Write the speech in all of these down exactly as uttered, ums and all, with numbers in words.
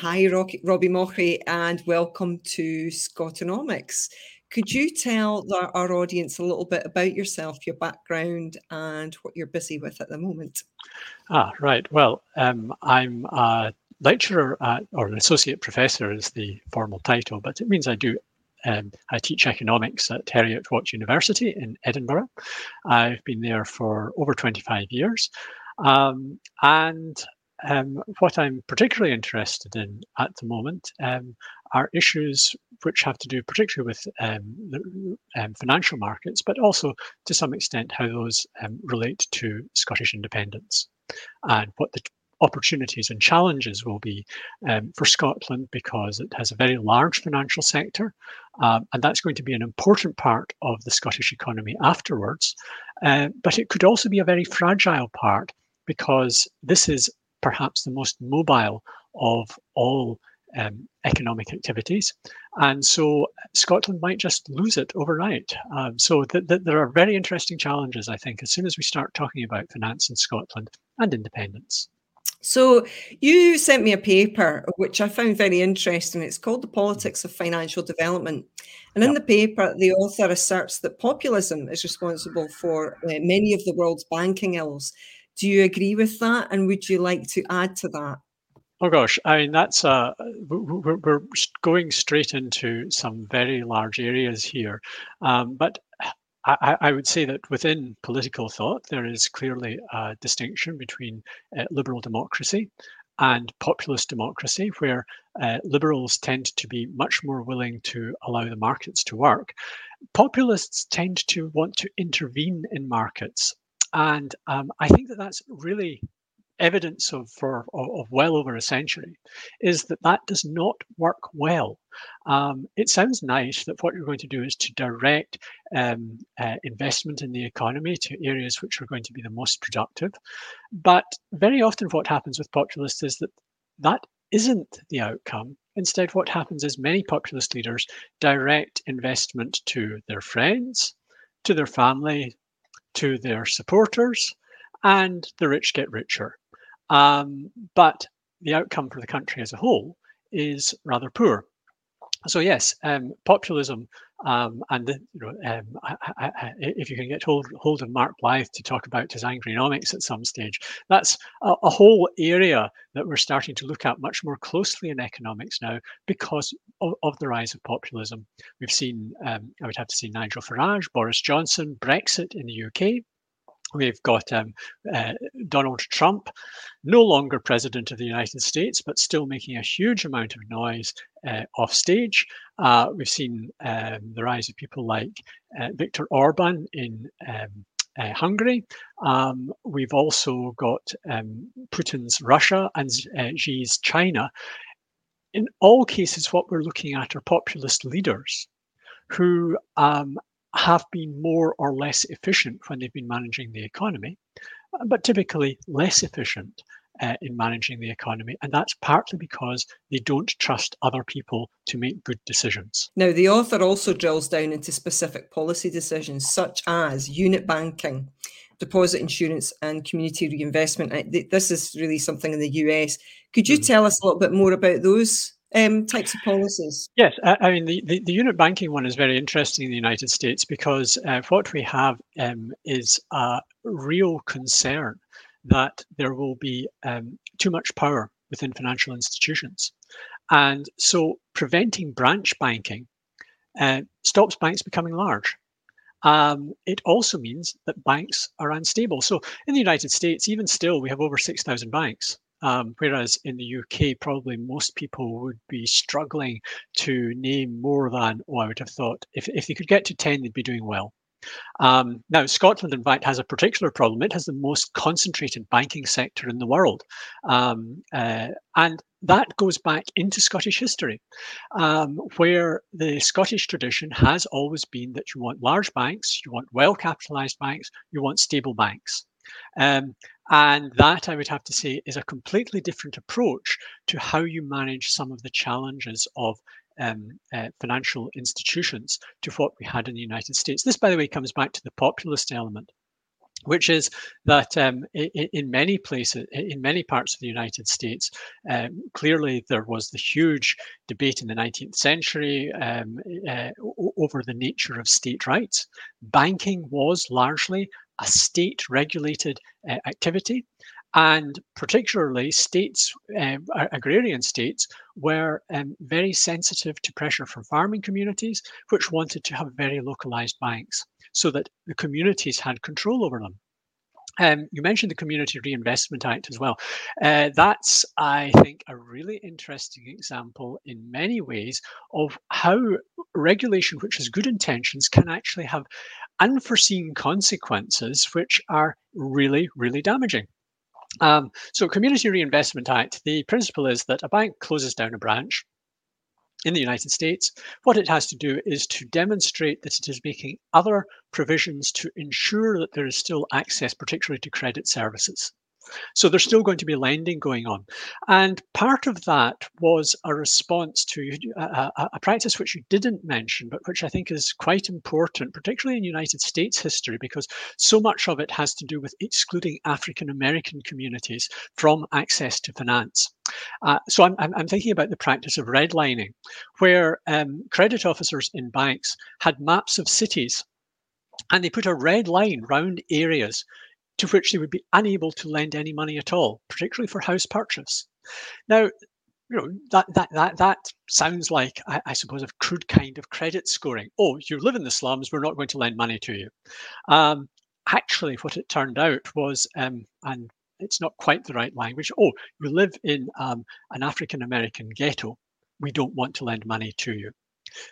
Hi, Robbie Mochrie, and welcome to Scotonomics. Could you tell the, our audience a little bit about yourself, your background, and what you're busy with at the moment? Ah, right. Well, um, I'm a lecturer, at, or an associate professor is the formal title, but it means I do. Um, I teach economics at Heriot-Watt University in Edinburgh. I've been there for over twenty-five years, um, and Um, what I'm particularly interested in at the moment um, are issues which have to do particularly with um, the um, financial markets, but also to some extent how those um, relate to Scottish independence and what the opportunities and challenges will be um, for Scotland, because it has a very large financial sector, um, and that's going to be an important part of the Scottish economy afterwards. Uh, but it could also be a very fragile part, because this is perhaps the most mobile of all um, economic activities. And so Scotland might just lose it overnight. Um, so th- th- there are very interesting challenges, I think, as soon as we start talking about finance in Scotland and independence. So you sent me a paper, which I found very interesting. It's called The Politics of Financial Development. And in yep. the paper, the author asserts that populism is responsible for uh, many of the world's banking ills. Do you agree with that? And would you like to add to that? Oh gosh, I mean, that's uh, we're, we're going straight into some very large areas here. Um, but I, I would say that within political thought, there is clearly a distinction between uh, liberal democracy and populist democracy, where uh, liberals tend to be much more willing to allow the markets to work. Populists tend to want to intervene in markets. And um, I think that that's really evidence of for of well over a century, is that that does not work well. Um, it sounds nice that what you're going to do is to direct um, uh, investment in the economy to areas which are going to be the most productive. But very often what happens with populists is that that isn't the outcome. Instead, what happens is many populist leaders direct investment to their friends, to their family, to their supporters, and the rich get richer. Um, but the outcome for the country as a whole is rather poor. So yes, um, populism, um, and the, you know, um, I, I, I, if you can get hold, hold of Mark Blythe to talk about his angry-nomics at some stage, that's a, a whole area that we're starting to look at much more closely in economics now because of, of the rise of populism. We've seen, um, I would have to say, Nigel Farage, Boris Johnson, Brexit in the U K. We've got um, uh, Donald Trump, no longer president of the United States, but still making a huge amount of noise uh, off stage. Uh, we've seen um, the rise of people like uh, Viktor Orban in um, uh, Hungary. Um, we've also got um, Putin's Russia and uh, Xi's China. In all cases, what we're looking at are populist leaders who um, have been more or less efficient when they've been managing the economy, but typically less efficient uh, in managing the economy. And that's partly because they don't trust other people to make good decisions. Now, the author also drills down into specific policy decisions such as unit banking, deposit insurance and community reinvestment. This is really something in the U S. Could you mm-hmm. tell us a little bit more about those Um, types of policies? Yes, I, I mean, the, the, the unit banking one is very interesting in the United States because uh, what we have um, is a real concern that there will be um, too much power within financial institutions. And so preventing branch banking uh, stops banks becoming large. Um, it also means that banks are unstable. So in the United States, even still, we have over six thousand banks. Um, whereas in the U K, probably most people would be struggling to name more than, oh, I would have thought, if, if they could get to ten, they'd be doing well. Um, now, Scotland, in fact, has a particular problem. It has the most concentrated banking sector in the world. Um, uh, and that goes back into Scottish history, um, where the Scottish tradition has always been that you want large banks, you want well-capitalised banks, you want stable banks. Um, and that, I would have to say, is a completely different approach to how you manage some of the challenges of um, uh, financial institutions to what we had in the United States. This, by the way, comes back to the populist element, which is that um, in, in many places, in many parts of the United States, um, clearly there was the huge debate in the nineteenth century um, uh, over the nature of state rights. Banking was largely a state-regulated uh, activity, and particularly states, uh, agrarian states, were um, very sensitive to pressure from farming communities, which wanted to have very localized banks so that the communities had control over them. Um, you mentioned the Community Reinvestment Act as well. Uh, that's, I think, a really interesting example in many ways of how regulation, which has good intentions, can actually have unforeseen consequences which are really, really damaging. Um, so Community Reinvestment Act, the principle is that a bank closes down a branch in the United States. What it has to do is to demonstrate that it is making other provisions to ensure that there is still access, particularly to credit services. So there's still going to be lending going on. And part of that was a response to a, a, a practice which you didn't mention, but which I think is quite important, particularly in United States history, because so much of it has to do with excluding African American communities from access to finance. Uh, so I'm, I'm, I'm thinking about the practice of redlining, where um, credit officers in banks had maps of cities, and they put a red line round areas to which they would be unable to lend any money at all, particularly for house purchase. Now, you know, that that that that sounds like, I, I suppose, a crude kind of credit scoring. Oh, you live in the slums, we're not going to lend money to you. Um, actually, what it turned out was, um, and it's not quite the right language, oh, you live in um, an African-American ghetto, we don't want to lend money to you.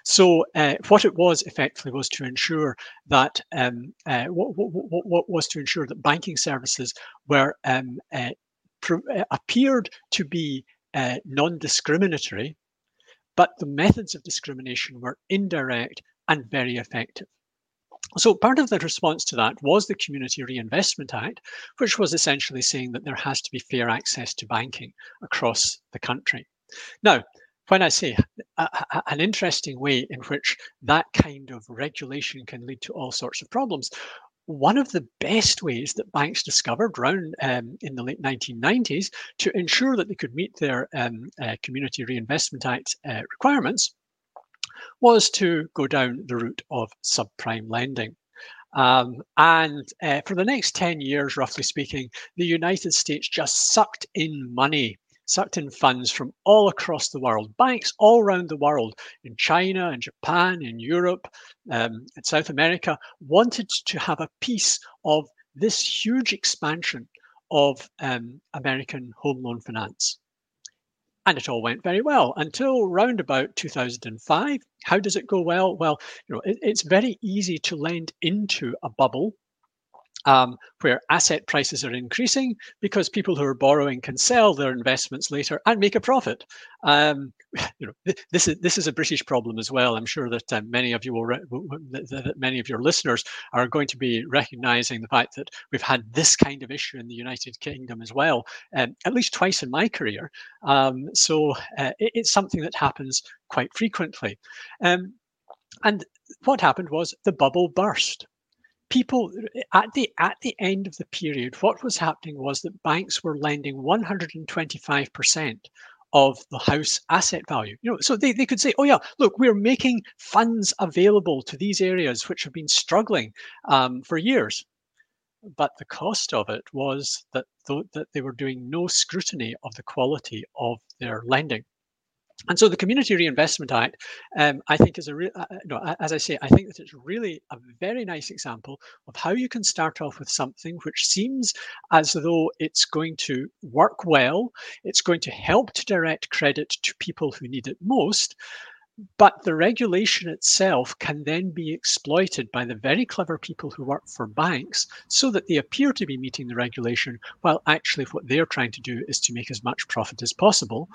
So uh, what it was effectively was to ensure that um, uh, what, what, what, what was to ensure that banking services were um, uh, pro- appeared to be uh, non-discriminatory, but the methods of discrimination were indirect and very effective. So part of the response to that was the Community Reinvestment Act, which was essentially saying that there has to be fair access to banking across the country. Now, when I say a, a, an interesting way in which that kind of regulation can lead to all sorts of problems, one of the best ways that banks discovered around um, in the late nineteen nineties to ensure that they could meet their um, uh, Community Reinvestment Act uh, requirements was to go down the route of subprime lending. Um, and uh, for the next ten years, roughly speaking, the United States just sucked in money sucked in funds from all across the world, banks all around the world, in China, in Japan, in Europe, um, in South America, wanted to have a piece of this huge expansion of um, American home loan finance. And it all went very well until round about two thousand five. How does it go well? Well, you know, it, it's very easy to lend into a bubble Um, where asset prices are increasing because people who are borrowing can sell their investments later and make a profit. Um, you know, th- this is this is a British problem as well. I'm sure that uh, many of you will re- that, that many of your listeners are going to be recognizing the fact that we've had this kind of issue in the United Kingdom as well, um, at least twice in my career. Um, so uh, it, it's something that happens quite frequently. Um, and what happened was the bubble burst. People at the at the end of the period, what was happening was that banks were lending one hundred twenty-five percent of the house asset value. You know, so they, they could say, oh yeah, look, we're making funds available to these areas which have been struggling um, for years. But the cost of it was that th- that they were doing no scrutiny of the quality of their lending. And so the Community Reinvestment Act, um, I think, is a re- uh, no, as I say, I think that it's really a very nice example of how you can start off with something which seems as though it's going to work well, it's going to help to direct credit to people who need it most, but the regulation itself can then be exploited by the very clever people who work for banks so that they appear to be meeting the regulation, while actually what they're trying to do is to make as much profit as possible,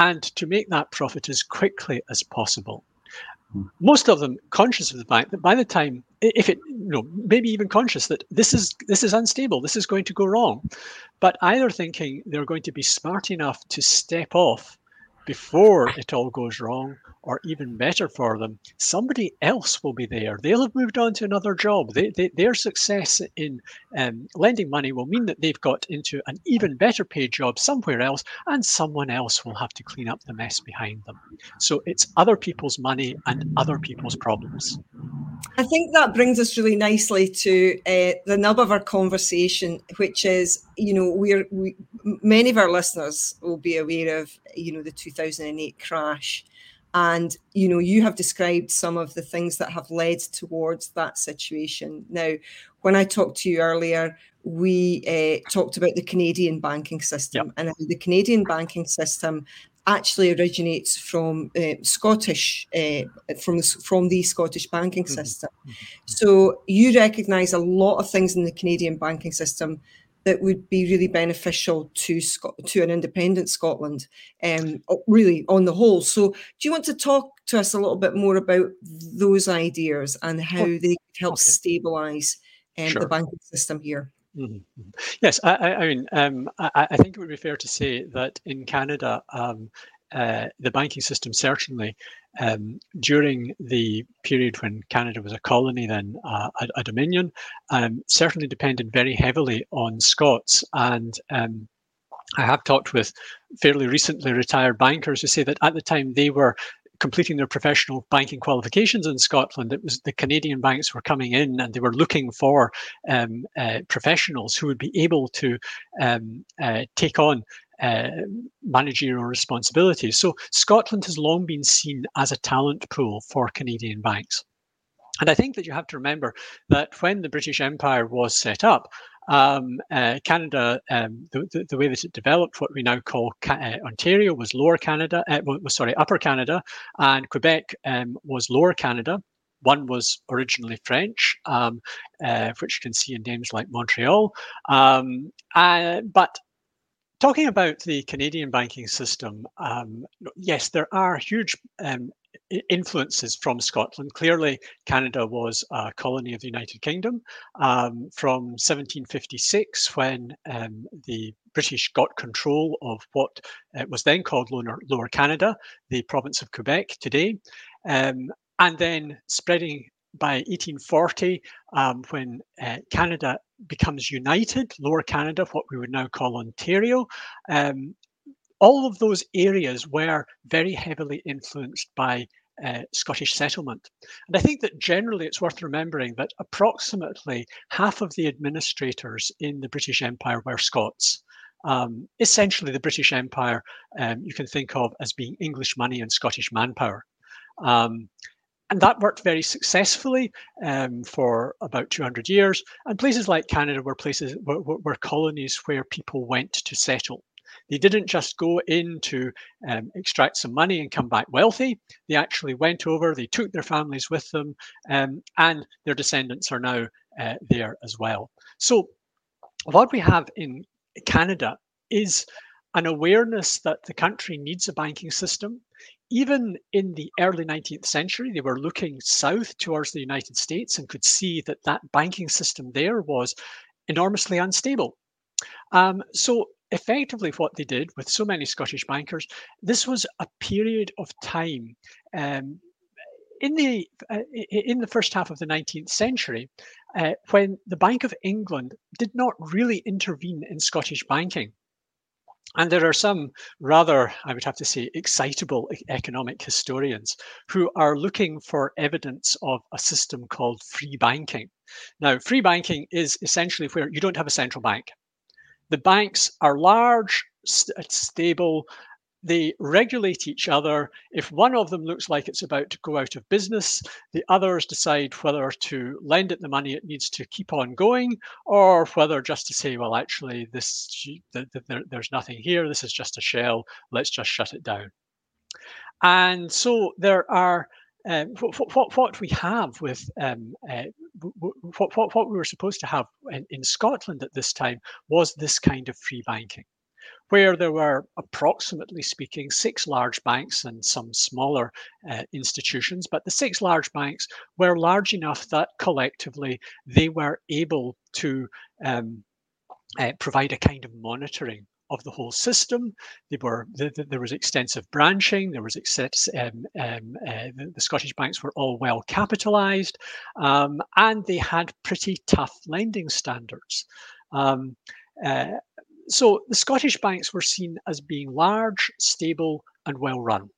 and to make that profit as quickly as possible. Most of them conscious of the fact that by the time, if it, you know, maybe even conscious that this is this is unstable, this is going to go wrong, but either thinking they're going to be smart enough to step off before it all goes wrong, or even better for them, somebody else will be there. They'll have moved on to another job. They, they, their success in um, lending money will mean that they've got into an even better paid job somewhere else, and someone else will have to clean up the mess behind them. So it's other people's money and other people's problems. I think that brings us really nicely to uh, the nub of our conversation, which is, you know, we're we, many of our listeners will be aware of, you know, the two thousand eight crash. And, you know, you have described some of the things that have led towards that situation. Now, when I talked to you earlier, we uh, talked about the Canadian banking system. Yep. And how the Canadian banking system actually originates from uh, Scottish, uh, from, the, from the Scottish banking system. Mm-hmm. So you recognise a lot of things in the Canadian banking system that would be really beneficial to Scot- to an independent Scotland, um, really, on the whole. So do you want to talk to us a little bit more about those ideas and how oh, they could help okay. stabilise um, sure. the banking system here? Mm-hmm. Yes, I, I, I mean, um, I, I think it would be fair to say that in Canada, um, uh, the banking system certainly, um, during the period when Canada was a colony, then uh, a, a dominion, um, certainly depended very heavily on Scots. And um, I have talked with fairly recently retired bankers who say that at the time they were completing their professional banking qualifications in Scotland, it was the Canadian banks were coming in and they were looking for um, uh, professionals who would be able to um, uh, take on uh, managerial responsibilities. So Scotland has long been seen as a talent pool for Canadian banks. And I think that you have to remember that when the British Empire was set up, Um, uh, Canada, um, the, the, the way that it developed, what we now call Ca- uh, Ontario was Lower Canada, uh, was, sorry, Upper Canada, and Quebec um, was Lower Canada. One was originally French, um, uh, which you can see in names like Montreal. Um, uh, but talking about the Canadian banking system, um, yes, there are huge um, influences from Scotland. Clearly, Canada was a colony of the United Kingdom. Um, from seventeen fifty-six, when um, the British got control of what uh, was then called Lower, Lower Canada, the province of Quebec today, um, and then spreading by eighteen forty, um, when uh, Canada becomes united, Lower Canada, what we would now call Ontario, um, all of those areas were very heavily influenced by uh, Scottish settlement. And I think that generally it's worth remembering that approximately half of the administrators in the British Empire were Scots. Um, essentially, the British Empire um, you can think of as being English money and Scottish manpower. Um, And that worked very successfully um, for about two hundred years. And places like Canada were places were, were colonies where people went to settle. They didn't just go in to um, extract some money and come back wealthy. They actually went over, they took their families with them, um, and their descendants are now uh, there as well. So what we have in Canada is an awareness that the country needs a banking system. Even in the early nineteenth century, they were looking south towards the United States and could see that that banking system there was enormously unstable. Um, so effectively what they did with so many Scottish bankers, this was a period of time. Um, in the uh, in the first half of the nineteenth century, uh, when the Bank of England did not really intervene in Scottish banking. And there are some rather, I would have to say, excitable economic historians who are looking for evidence of a system called free banking. Now, free banking is essentially where you don't have a central bank. The banks are large, st- stable. They regulate each other. If one of them looks like it's about to go out of business, the others decide whether to lend it the money it needs to keep on going, or whether just to say, well, actually, this the, the, the, there's nothing here. This is just a shell. Let's just shut it down. And so there are uh, what, what, what we have with um, uh, what, what, what we were supposed to have in, in Scotland at this time was this kind of free banking, where there were, approximately speaking, six large banks and some smaller uh, institutions. But the six large banks were large enough that collectively they were able to um, uh, provide a kind of monitoring of the whole system. They were, they, they, there was extensive branching. There was excess, um, um, uh, the, the Scottish banks were all well capitalised, um, and they had pretty tough lending standards. Um, uh, so the Scottish banks were seen as being large, stable, and well run.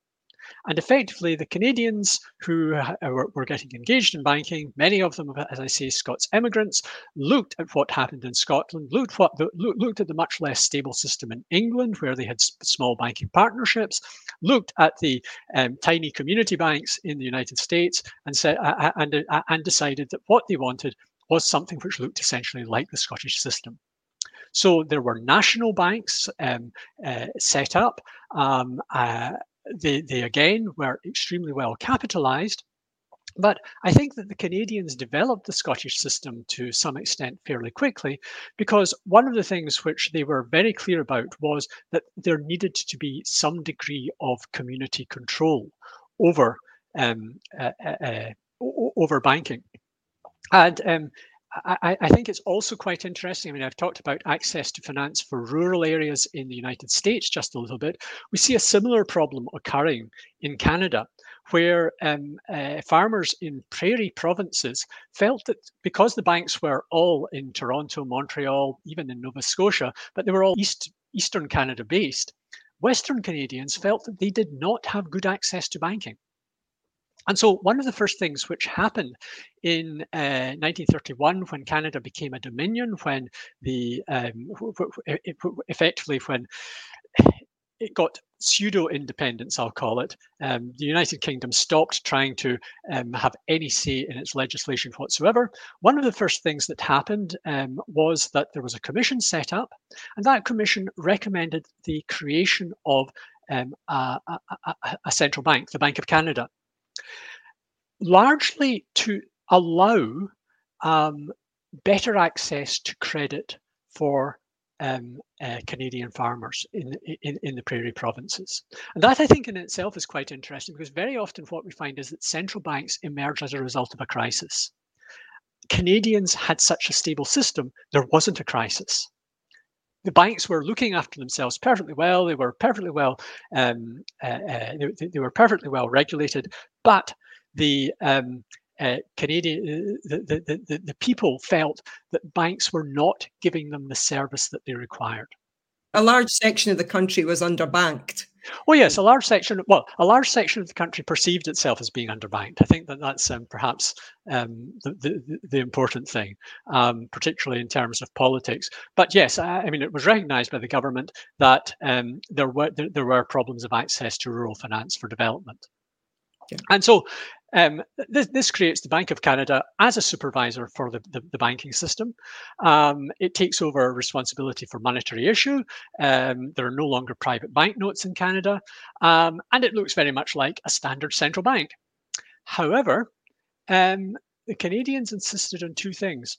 And effectively, the Canadians who were getting engaged in banking, many of them, as I say, Scots immigrants, looked at what happened in Scotland, looked, what the, looked at the much less stable system in England, where they had small banking partnerships, looked at the um, tiny community banks in the United States, and said, uh, and, uh, and decided that what they wanted was something which looked essentially like the Scottish system. So there were national banks um, uh, set up. Um, uh, They, they again were extremely well capitalized, but I think that the Canadians developed the Scottish system to some extent fairly quickly, because one of the things which they were very clear about was that there needed to be some degree of community control over um, uh, uh, over banking. And um, I, I think it's also quite interesting. I mean, I've talked about access to finance for rural areas in the United States just a little bit. We see a similar problem occurring in Canada, where um, uh, farmers in prairie provinces felt that because the banks were all in Toronto, Montreal, even in Nova Scotia, but they were all East, Eastern Canada based, Western Canadians felt that they did not have good access to banking. And so one of the first things which happened in uh, nineteen thirty-one, when Canada became a dominion, when the um, w- w- effectively when it got pseudo-independence, I'll call it, um, the United Kingdom stopped trying to um, have any say in its legislation whatsoever. One of the first things that happened um, was that there was a commission set up, and that commission recommended the creation of um, a, a, a central bank, the Bank of Canada, largely to allow um, better access to credit for um, uh, Canadian farmers in, in, in the prairie provinces. And that, I think, in itself is quite interesting, because very often what we find is that central banks emerge as a result of a crisis. Canadians had such a stable system, there wasn't a crisis. The banks were looking after themselves perfectly well. They were perfectly well. Um, uh, uh, they, they were perfectly well regulated. But the um, uh, Canadian, uh, the, the, the the people felt that banks were not giving them the service that they required. A large section of the country was underbanked. Oh yes, a large section. Well, a large section of the country perceived itself as being underbanked. I think that that's um, perhaps um, the, the the important thing, um, particularly in terms of politics. But yes, I, I mean, it was recognised by the government that um, there were there, there were problems of access to rural finance for development, yeah. And so um, this this creates the Bank of Canada as a supervisor for the the, the banking system. Um, it takes over responsibility for monetary issue. Um, there are no longer private banknotes in Canada, um, and it looks very much like a standard central bank. However, um, the Canadians insisted on two things.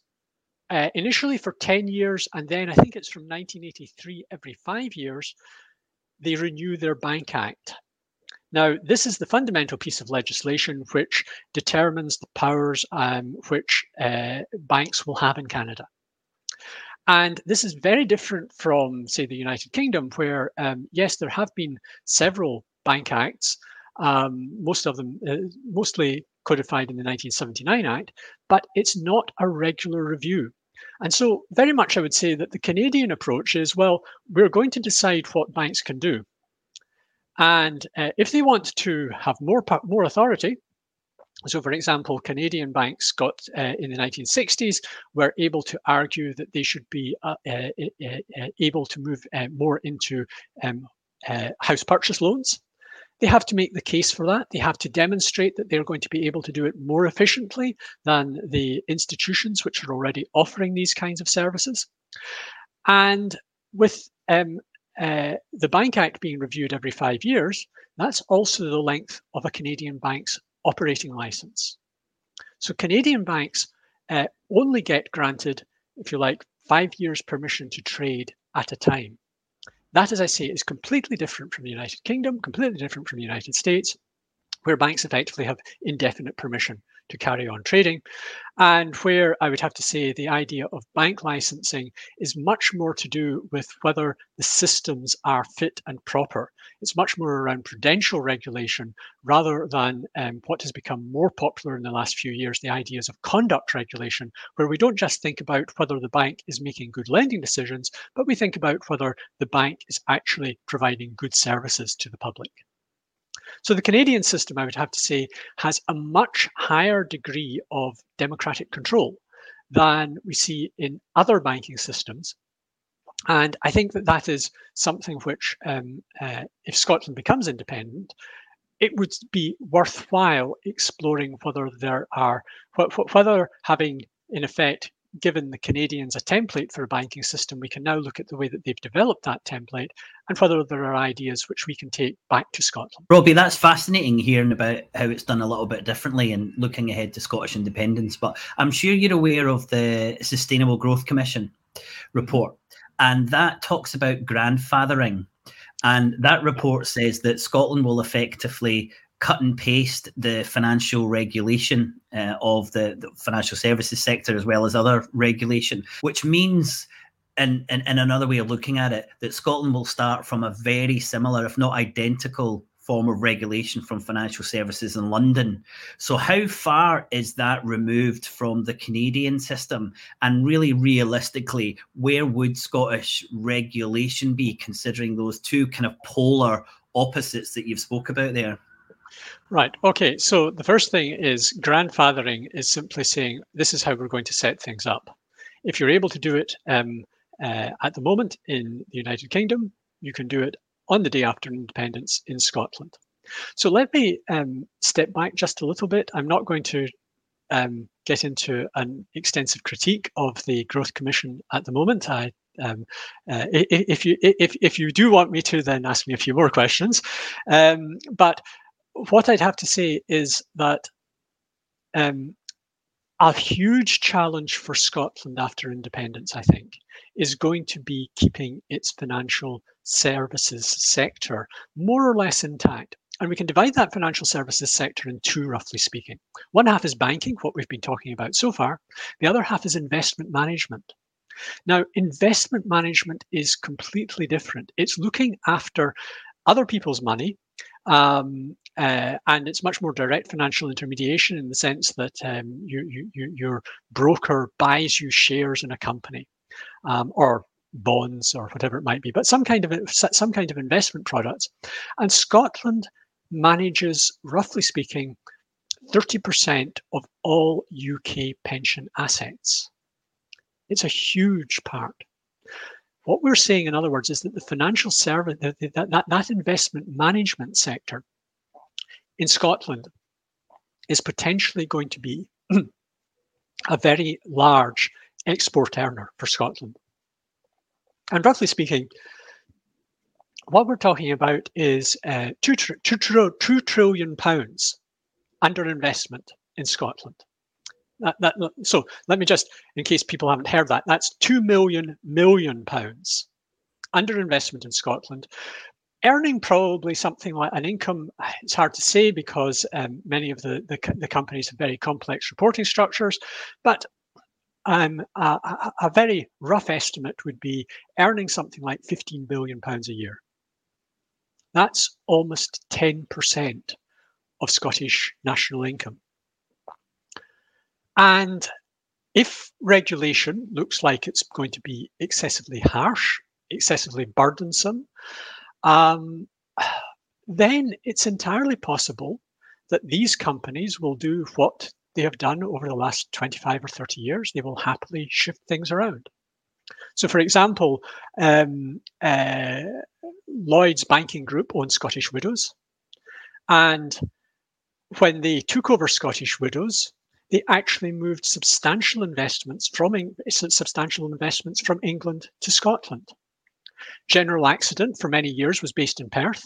Uh, initially for ten years, and then I think it's from nineteen eighty-three, every five years, they renew their Bank Act. Now, this is the fundamental piece of legislation which determines the powers um, which uh, banks will have in Canada. And this is very different from, say, the United Kingdom, where, um, yes, there have been several bank acts, um, most of them uh, mostly codified in the nineteen seventy-nine Act, but it's not a regular review. And so very much I would say that the Canadian approach is, well, we're going to decide what banks can do. And uh, if they want to have more more authority, so for example, Canadian banks got uh, in the nineteen sixties were able to argue that they should be uh, uh, uh, able to move uh, more into um, uh, house purchase loans. They have to make the case for that. They have to demonstrate that they're going to be able to do it more efficiently than the institutions which are already offering these kinds of services. And with um, Uh, the Bank Act being reviewed every five years, that's also the length of a Canadian bank's operating license. So Canadian banks uh, only get granted, if you like, five years permission to trade at a time. That, as I say, is completely different from the United Kingdom, completely different from the United States, where banks effectively have indefinite permission to carry on trading. And where I would have to say the idea of bank licensing is much more to do with whether the systems are fit and proper. It's much more around prudential regulation rather than um, what has become more popular in the last few years, the ideas of conduct regulation, where we don't just think about whether the bank is making good lending decisions, but we think about whether the bank is actually providing good services to the public. So the Canadian system, I would have to say, has a much higher degree of democratic control than we see in other banking systems. And I think that that is something which, um, uh, if Scotland becomes independent, it would be worthwhile exploring whether there are, wh- whether having, in effect, given the Canadians a template for a banking system, we can now look at the way that they've developed that template and whether there are ideas which we can take back to Scotland. Robbie, that's fascinating hearing about how it's done a little bit differently and looking ahead to Scottish independence. But I'm sure you're aware of the Sustainable Growth Commission report, and that talks about grandfathering. And that report says that Scotland will effectively cut and paste the financial regulation uh, of the, the financial services sector as well as other regulation, which means, in, in, in another way of looking at it, that Scotland will start from a very similar, if not identical, form of regulation from financial services in London. So how far is that removed from the Canadian system? And really realistically, where would Scottish regulation be, considering those two kind of polar opposites that you've spoke about there? Right. Okay. So the first thing is grandfathering is simply saying this is how we're going to set things up. If you're able to do it um, uh, at the moment in the United Kingdom, you can do it on the day after independence in Scotland. So let me um, step back just a little bit. I'm not going to um, get into an extensive critique of the Growth Commission at the moment. I Um, uh, if you if if you do want me to, then ask me a few more questions. Um, but what I'd have to say is that um, a huge challenge for Scotland after independence, I think, is going to be keeping its financial services sector more or less intact. And we can divide that financial services sector in two, roughly speaking. One half is banking, what we've been talking about so far. The other half is investment management. Now, investment management is completely different. It's looking after other people's money, um, uh, and it's much more direct financial intermediation in the sense that um, you, you, you, your broker buys you shares in a company, um, or bonds, or whatever it might be, but some kind of some kind of investment products. And Scotland manages, roughly speaking, thirty percent of all U K pension assets. It's a huge part. What we're saying, in other words, is that the financial service, that, that, that investment management sector in Scotland is potentially going to be a very large export earner for Scotland. And roughly speaking, what we're talking about is uh, two, tr- two, tr- two trillion pounds under investment in Scotland. That, that, so let me just, in case people haven't heard that, that's two million million pounds underinvestment in Scotland, earning probably something like an income. It's hard to say because um, many of the, the the companies have very complex reporting structures, but um, a, a very rough estimate would be earning something like fifteen billion pounds a year. That's almost ten percent of Scottish national income. And if regulation looks like it's going to be excessively harsh, excessively burdensome, um, then it's entirely possible that these companies will do what they have done over the last twenty-five or thirty years. They will happily shift things around. So, for example, um, uh, Lloyd's banking group owns Scottish Widows. And when they took over Scottish Widows, they actually moved substantial investments from substantial investments from England to Scotland. General Accident for many years was based in Perth.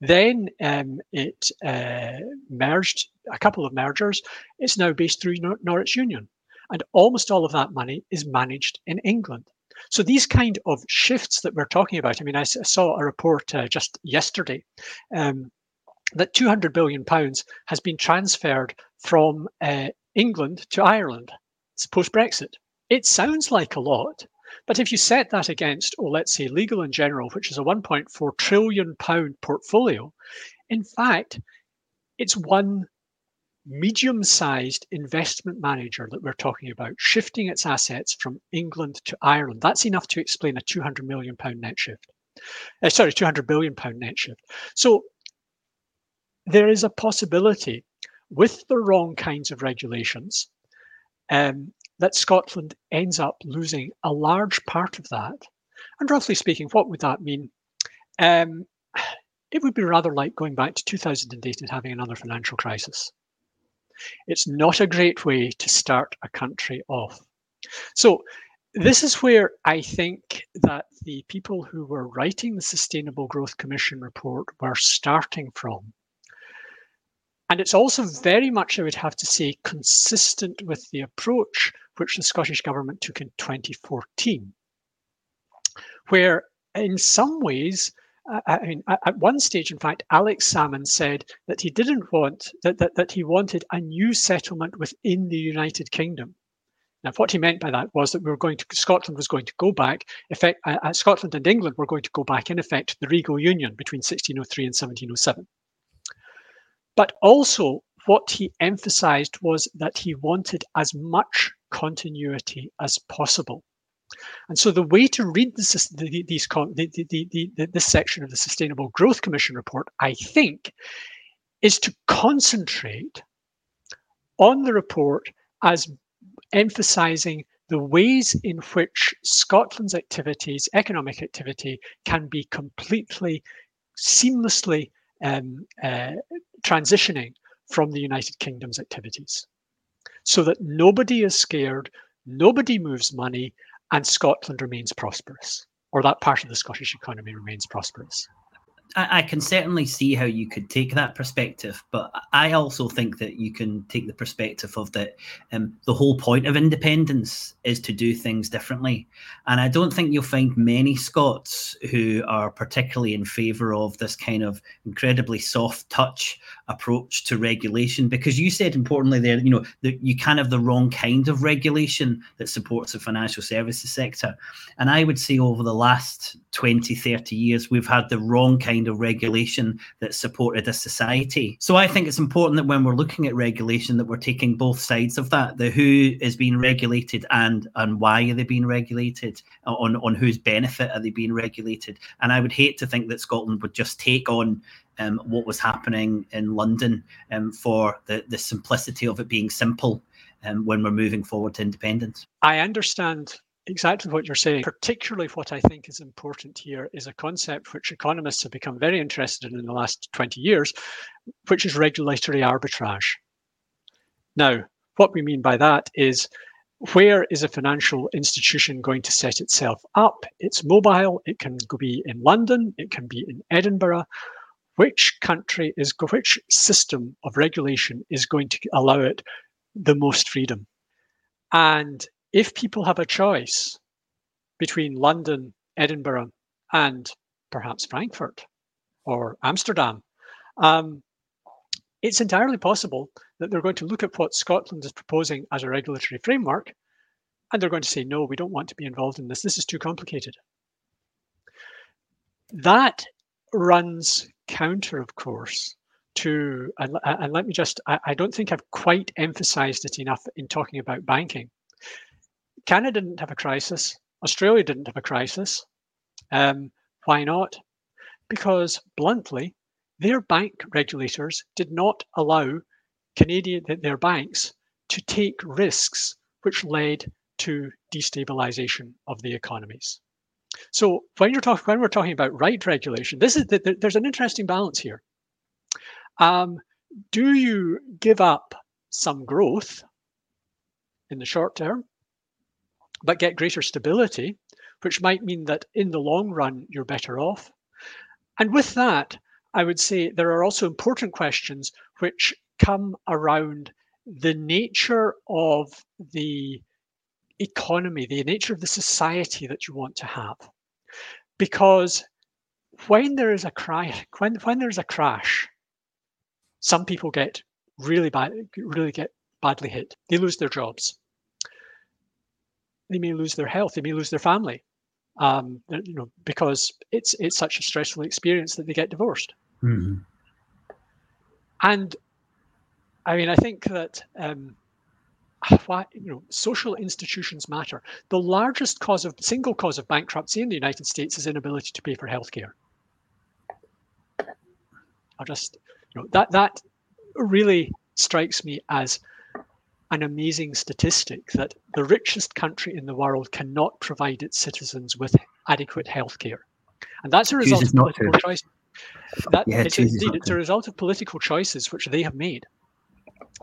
Then um, it uh, merged, a couple of mergers. It's now based through Nor- Norwich Union. And almost all of that money is managed in England. So these kind of shifts that we're talking about, I mean, I, I saw a report uh, just yesterday um, that two hundred billion pounds has been transferred from uh, England to Ireland. It's post-Brexit. It sounds like a lot, but if you set that against, oh, let's say Legal and General, which is a one point four trillion pounds portfolio, in fact, it's one medium-sized investment manager that we're talking about, shifting its assets from England to Ireland. That's enough to explain a two hundred million pounds net shift. Uh, sorry, two hundred billion pounds net shift. So there is a possibility, with the wrong kinds of regulations, um, that Scotland ends up losing a large part of that. And roughly speaking, what would that mean? Um, it would be rather like going back to two thousand eight and having another financial crisis. It's not a great way to start a country off. So this is where I think that the people who were writing the Sustainable Growth Commission report were starting from. And it's also very much, I would have to say, consistent with the approach which the Scottish Government took in twenty fourteen, where in some ways, I mean, at one stage, in fact, Alex Salmond said that he didn't want, that, that, that he wanted a new settlement within the United Kingdom. Now, what he meant by that was that we were going to, Scotland was going to go back, effect, uh, Scotland and England were going to go back, in effect, to the Regal Union between sixteen oh three and seventeen oh seven. But also, what he emphasised was that he wanted as much continuity as possible. And so the way to read this, the, these, the, the, the, this section of the Sustainable Growth Commission report, I think, is to concentrate on the report as emphasising the ways in which Scotland's activities, economic activity, can be completely, seamlessly um, uh, transitioning from the United Kingdom's activities, so that nobody is scared, nobody moves money, and Scotland remains prosperous, or that part of the Scottish economy remains prosperous. I, I can certainly see how you could take that perspective, but I also think that you can take the perspective of that um, the whole point of independence is to do things differently. And I don't think you'll find many Scots who are particularly in favour of this kind of incredibly soft touch approach to regulation, because you said importantly there, you know, that you can have the wrong kind of regulation that supports the financial services sector. And I would say over the last twenty, thirty years, we've had the wrong kind of regulation that supported a society. So I think it's important that when we're looking at regulation, that we're taking both sides of that, the who is being regulated and and why are they being regulated, on, on whose benefit are they being regulated. And I would hate to think that Scotland would just take on Um, what was happening in London um, for the, the simplicity of it being simple um, when we're moving forward to independence. I understand exactly what you're saying. Particularly what I think is important here is a concept which economists have become very interested in in the last twenty years, which is regulatory arbitrage. Now, what we mean by that is, where is a financial institution going to set itself up? It's mobile. It can be in London. It can be in Edinburgh. Which country is, which system of regulation is going to allow it the most freedom? And if people have a choice between London, Edinburgh, and perhaps Frankfurt or Amsterdam, um, it's entirely possible that they're going to look at what Scotland is proposing as a regulatory framework, and they're going to say, no, we don't want to be involved in this. This is too complicated. That runs counter, of course, to, and, and let me just, I, I don't think I've quite emphasized it enough in talking about banking. Canada didn't have a crisis. Australia didn't have a crisis. Um, why not? Because bluntly, their bank regulators did not allow Canadian, their banks to take risks, which led to destabilization of the economies. So when you're talking, when we're talking about right regulation, this is the, the, there's an interesting balance here. Um, do you give up some growth in the short term, but get greater stability, which might mean that in the long run you're better off? And with that, I would say there are also important questions which come around the nature of the economy, the nature of the society that you want to have, because when there is a crash, when when there is a crash, some people get really bad, really get badly hit. They lose their jobs. They may lose their health. They may lose their family, um, you know, because it's it's such a stressful experience that they get divorced. Mm-hmm. And I mean, I think that um, why, you know, social institutions matter. The largest cause of single cause of bankruptcy in the United States is inability to pay for healthcare. I just, you know, that that really strikes me as an amazing statistic, that the richest country in the world cannot provide its citizens with adequate healthcare, and that's a result of political to. choices. That yeah, it is indeed, it's to. a result of political choices which they have made.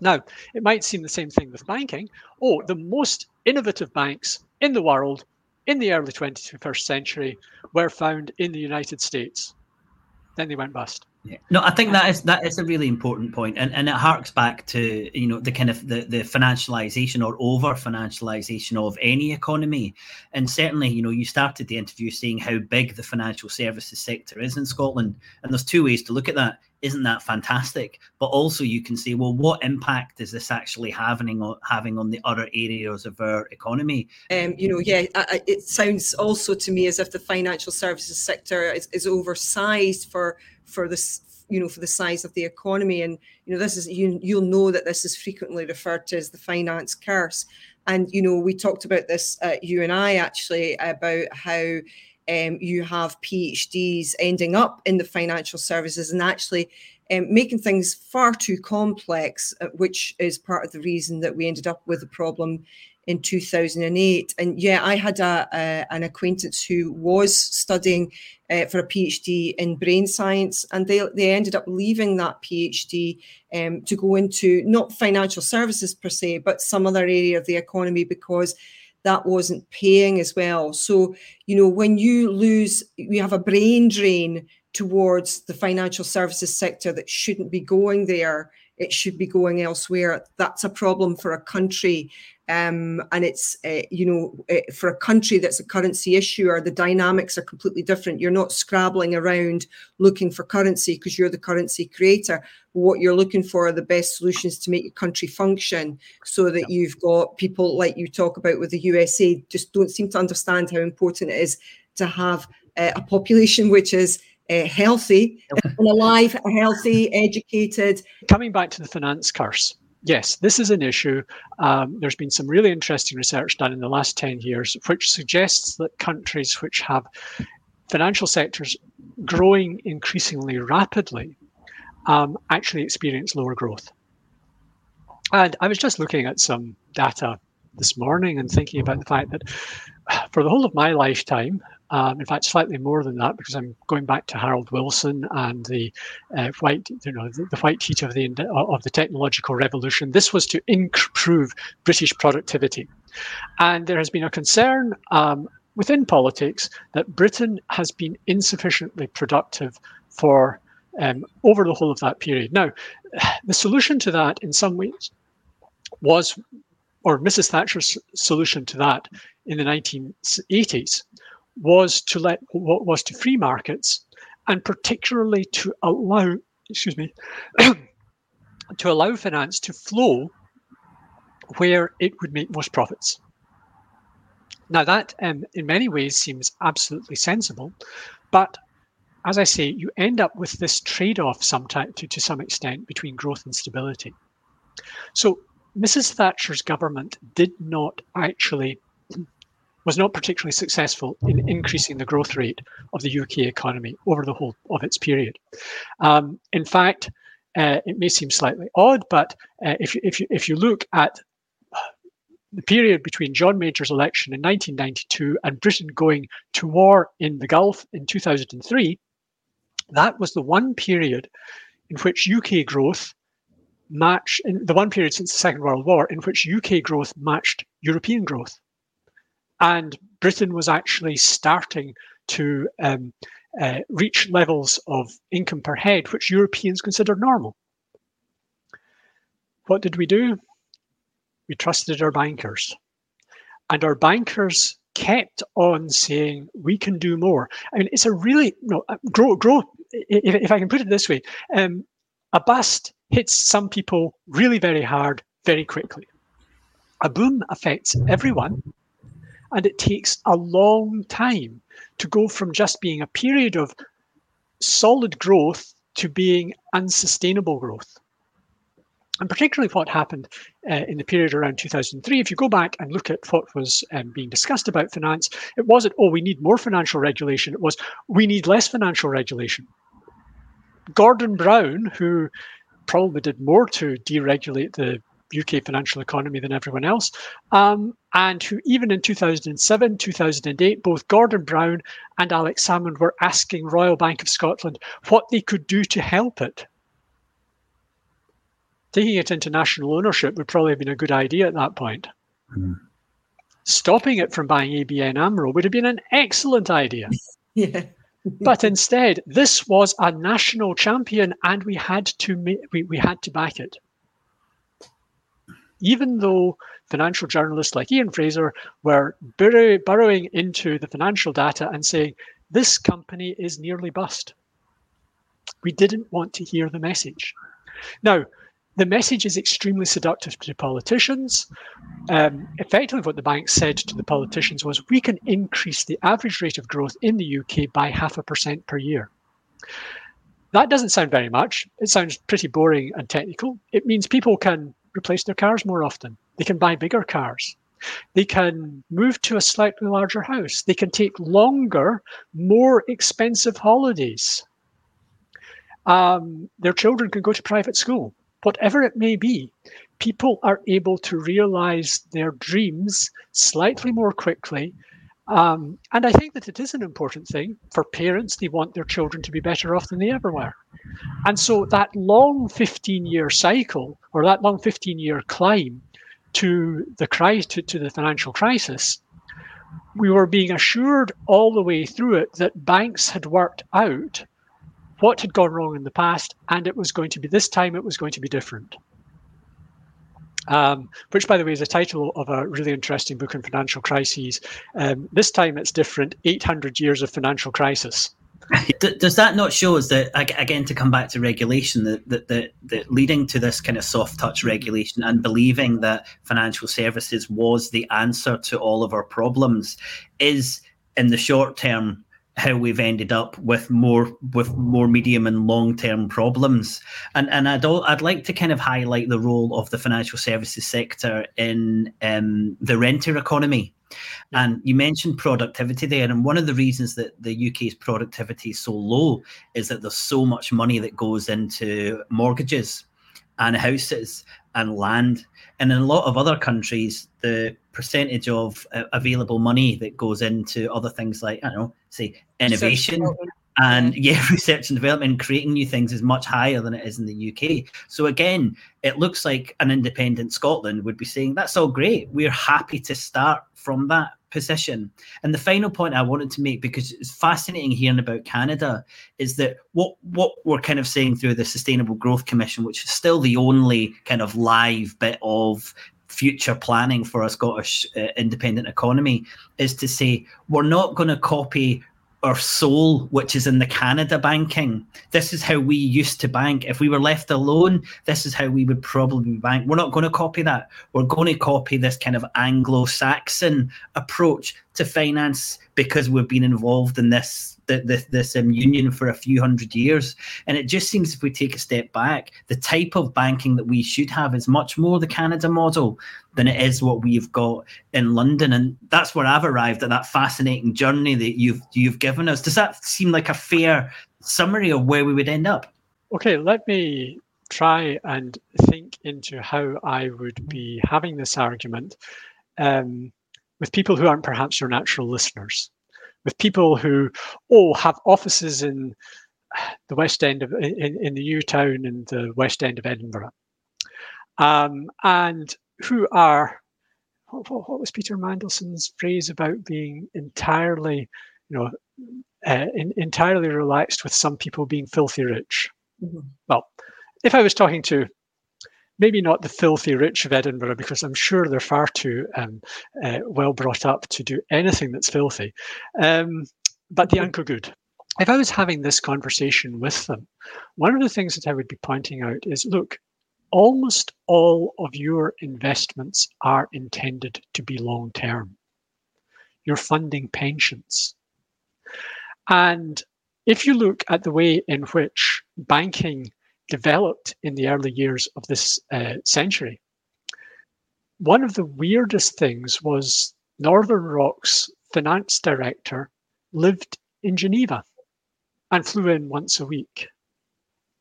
Now, it might seem the same thing with banking. Oh, the most innovative banks in the world in the early twenty-first century were found in the United States. Then they went bust. Yeah. No, I think that is that is a really important point, and and it harks back to, you know, the kind of the, the financialization or over financialization of any economy. And certainly, you know, you started the interview saying how big the financial services sector is in Scotland, and there's two ways to look at that. Isn't that fantastic? But also you can say, well, what impact is this actually having on having on the other areas of our economy? Um, you know, yeah, I, it sounds also to me as if the financial services sector is, is oversized for for this, you know, for the size of the economy. And you know, this is you, you'll know that this is frequently referred to as the finance curse. And you know, we talked about this, uh, you and I actually, about how. Um, you have PhDs ending up in the financial services and actually um, making things far too complex, uh, which is part of the reason that we ended up with the problem in two thousand eight. And yeah, I had a, a, an acquaintance who was studying uh, for a PhD in brain science, and they they ended up leaving that PhD um, to go into not financial services per se, but some other area of the economy, because that wasn't paying as well. So, you know, when you lose, we have a brain drain towards the financial services sector that shouldn't be going there. It should be going elsewhere. That's a problem for a country. Um, and it's, uh, you know, uh, for a country that's a currency issuer, the dynamics are completely different. You're not scrabbling around looking for currency because you're the currency creator. What you're looking for are the best solutions to make your country function, so that you've got people like you talk about with the U S A just don't seem to understand how important it is to have uh, a population which is Uh, healthy, and alive, healthy, educated. Coming back to the finance curse, yes, this is an issue. Um, there's been some really interesting research done in the last ten years, which suggests that countries which have financial sectors growing increasingly rapidly um, actually experience lower growth. And I was just looking at some data this morning and thinking about the fact that for the whole of my lifetime, Um, in fact, slightly more than that, because I'm going back to Harold Wilson and the uh, white, you know, the, the white heat of the of the technological revolution. This was to improve British productivity, and there has been a concern um, within politics that Britain has been insufficiently productive for um, over the whole of that period. Now, the solution to that, in some ways, was, or Missus Thatcher's solution to that in the nineteen eighties. was to let was to free markets, and particularly to allow excuse me to allow finance to flow where it would make most profits. Now that um, in many ways seems absolutely sensible, but as I say, you end up with this trade-off sometimes to, to some extent between growth and stability. So Missus Thatcher's government did not actually was not particularly successful in increasing the growth rate of the U K economy over the whole of its period. Um, in fact, uh, it may seem slightly odd, but uh, if you, if you, if you look at the period between John Major's election in nineteen ninety-two and Britain going to war in the Gulf in two thousand three, that was the one period in which U K growth matched, in the one period since the Second World War in which U K growth matched European growth. And Britain was actually starting to um, uh, reach levels of income per head, which Europeans considered normal. What did we do? We trusted our bankers. And our bankers kept on saying, we can do more. I mean, it's a really, no, grow, grow, if I can put it this way, um, a bust hits some people really very hard, very quickly. A boom affects everyone, and it takes a long time to go from just being a period of solid growth to being unsustainable growth. And particularly what happened uh, in the period around two thousand three, if you go back and look at what was um, being discussed about finance, it wasn't, oh, we need more financial regulation. It was, we need less financial regulation. Gordon Brown, who probably did more to deregulate the U K financial economy than everyone else, um, and who even in two thousand seven, two thousand eight, both Gordon Brown and Alex Salmond were asking Royal Bank of Scotland what they could do to help it. Taking it into national ownership would probably have been a good idea at that point. Mm. Stopping it from buying A B N Amro would have been an excellent idea. Yeah. But instead, this was a national champion, and we had to ma- we, we had to back it. Even though financial journalists like Ian Fraser were bur- burrowing into the financial data and saying, this company is nearly bust. We didn't want to hear the message. Now, the message is extremely seductive to politicians. Um, effectively, what the bank said to the politicians was, we can increase the average rate of growth in the U K by half a percent per year. That doesn't sound very much. It sounds pretty boring and technical. It means people can replace their cars more often. They can buy bigger cars. They can move to a slightly larger house. They can take longer, more expensive holidays. Um, their children can go to private school. Whatever it may be, people are able to realize their dreams slightly more quickly. Um, and I think that it is an important thing for parents. They want their children to be better off than they ever were. And so that long fifteen-year cycle, or that long fifteen-year climb to the cri- to, to the financial crisis, we were being assured all the way through it that banks had worked out what had gone wrong in the past, and it was going to be this time, it was going to be different. Um, which, by the way, is the title of a really interesting book on financial crises. Um, this time it's different, eight hundred years of financial crisis. Does that not show us that, again, to come back to regulation, that that, that that leading to this kind of soft touch regulation and believing that financial services was the answer to all of our problems is, in the short term, how we've ended up with more with more medium and long term problems, and and I'd all, I'd like to kind of highlight the role of the financial services sector in um, the renter economy. And you mentioned productivity there, and one of the reasons that the U K's productivity is so low is that there's so much money that goes into mortgages and houses and land. And in a lot of other countries, the percentage of uh, available money that goes into other things like, I don't know, say innovation and yeah. yeah, research and development, creating new things is much higher than it is in the U K. So again, it looks like an independent Scotland would be saying, that's all great. We're happy to start from that position. And the final point I wanted to make, because it's fascinating hearing about Canada, is that what, what we're kind of saying through the Sustainable Growth Commission, which is still the only kind of live bit of future planning for a Scottish uh, independent economy, is to say, we're not going to copy our soul, which is in the Canada banking. This is how we used to bank. If we were left alone, this is how we would probably bank. We're not going to copy that. We're going to copy this kind of Anglo-Saxon approach to finance because we've been involved in this this, this um, union for a few hundred years. And it just seems, if we take a step back, the type of banking that we should have is much more the Canada model than it is what we've got in London. And that's where I've arrived at that fascinating journey that you've you've given us. Does that seem like a fair summary of where we would end up? Okay, let me try and think into how I would be having this argument um, with people who aren't perhaps your natural listeners. With people who, oh, have offices in the West End of in, in the U Town and the West End of Edinburgh, um, and who are what, what was Peter Mandelson's phrase about being entirely, you know, uh, in, entirely relaxed with some people being filthy rich. Mm-hmm. Well, if I was talking to maybe not the filthy rich of Edinburgh, because I'm sure they're far too um, uh, well brought up to do anything that's filthy, um, but the unco good. if I was having this conversation with them, one of the things that I would be pointing out is, look, almost all of your investments are intended to be long-term. You're funding pensions. And if you look at the way in which banking developed in the early years of this uh, century, one of the weirdest things was Northern Rock's finance director lived in Geneva and flew in once a week.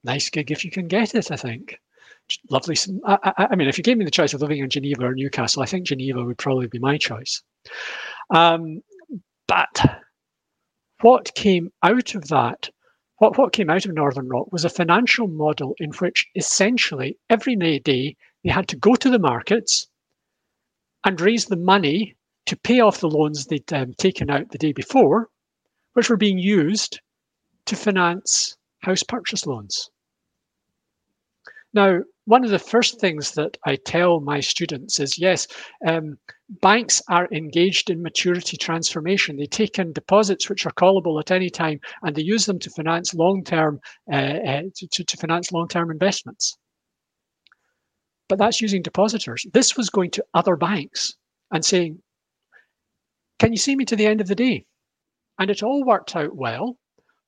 Nice gig if you can get it, I think. Lovely. I, I, I mean, if you gave me the choice of living in Geneva or Newcastle, I think Geneva would probably be my choice. Um, but what came out of that, what, what came out of Northern Rock was a financial model in which essentially every May day they had to go to the markets and raise the money to pay off the loans they'd um, taken out the day before, which were being used to finance house purchase loans. Now, one of the first things that I tell my students is, yes, um, banks are engaged in maturity transformation. They take in deposits which are callable at any time, and they use them to finance long-term uh, uh, to, to finance long-term investments. But that's using depositors. This was going to other banks and saying, can you see me to the end of the day? And it all worked out well,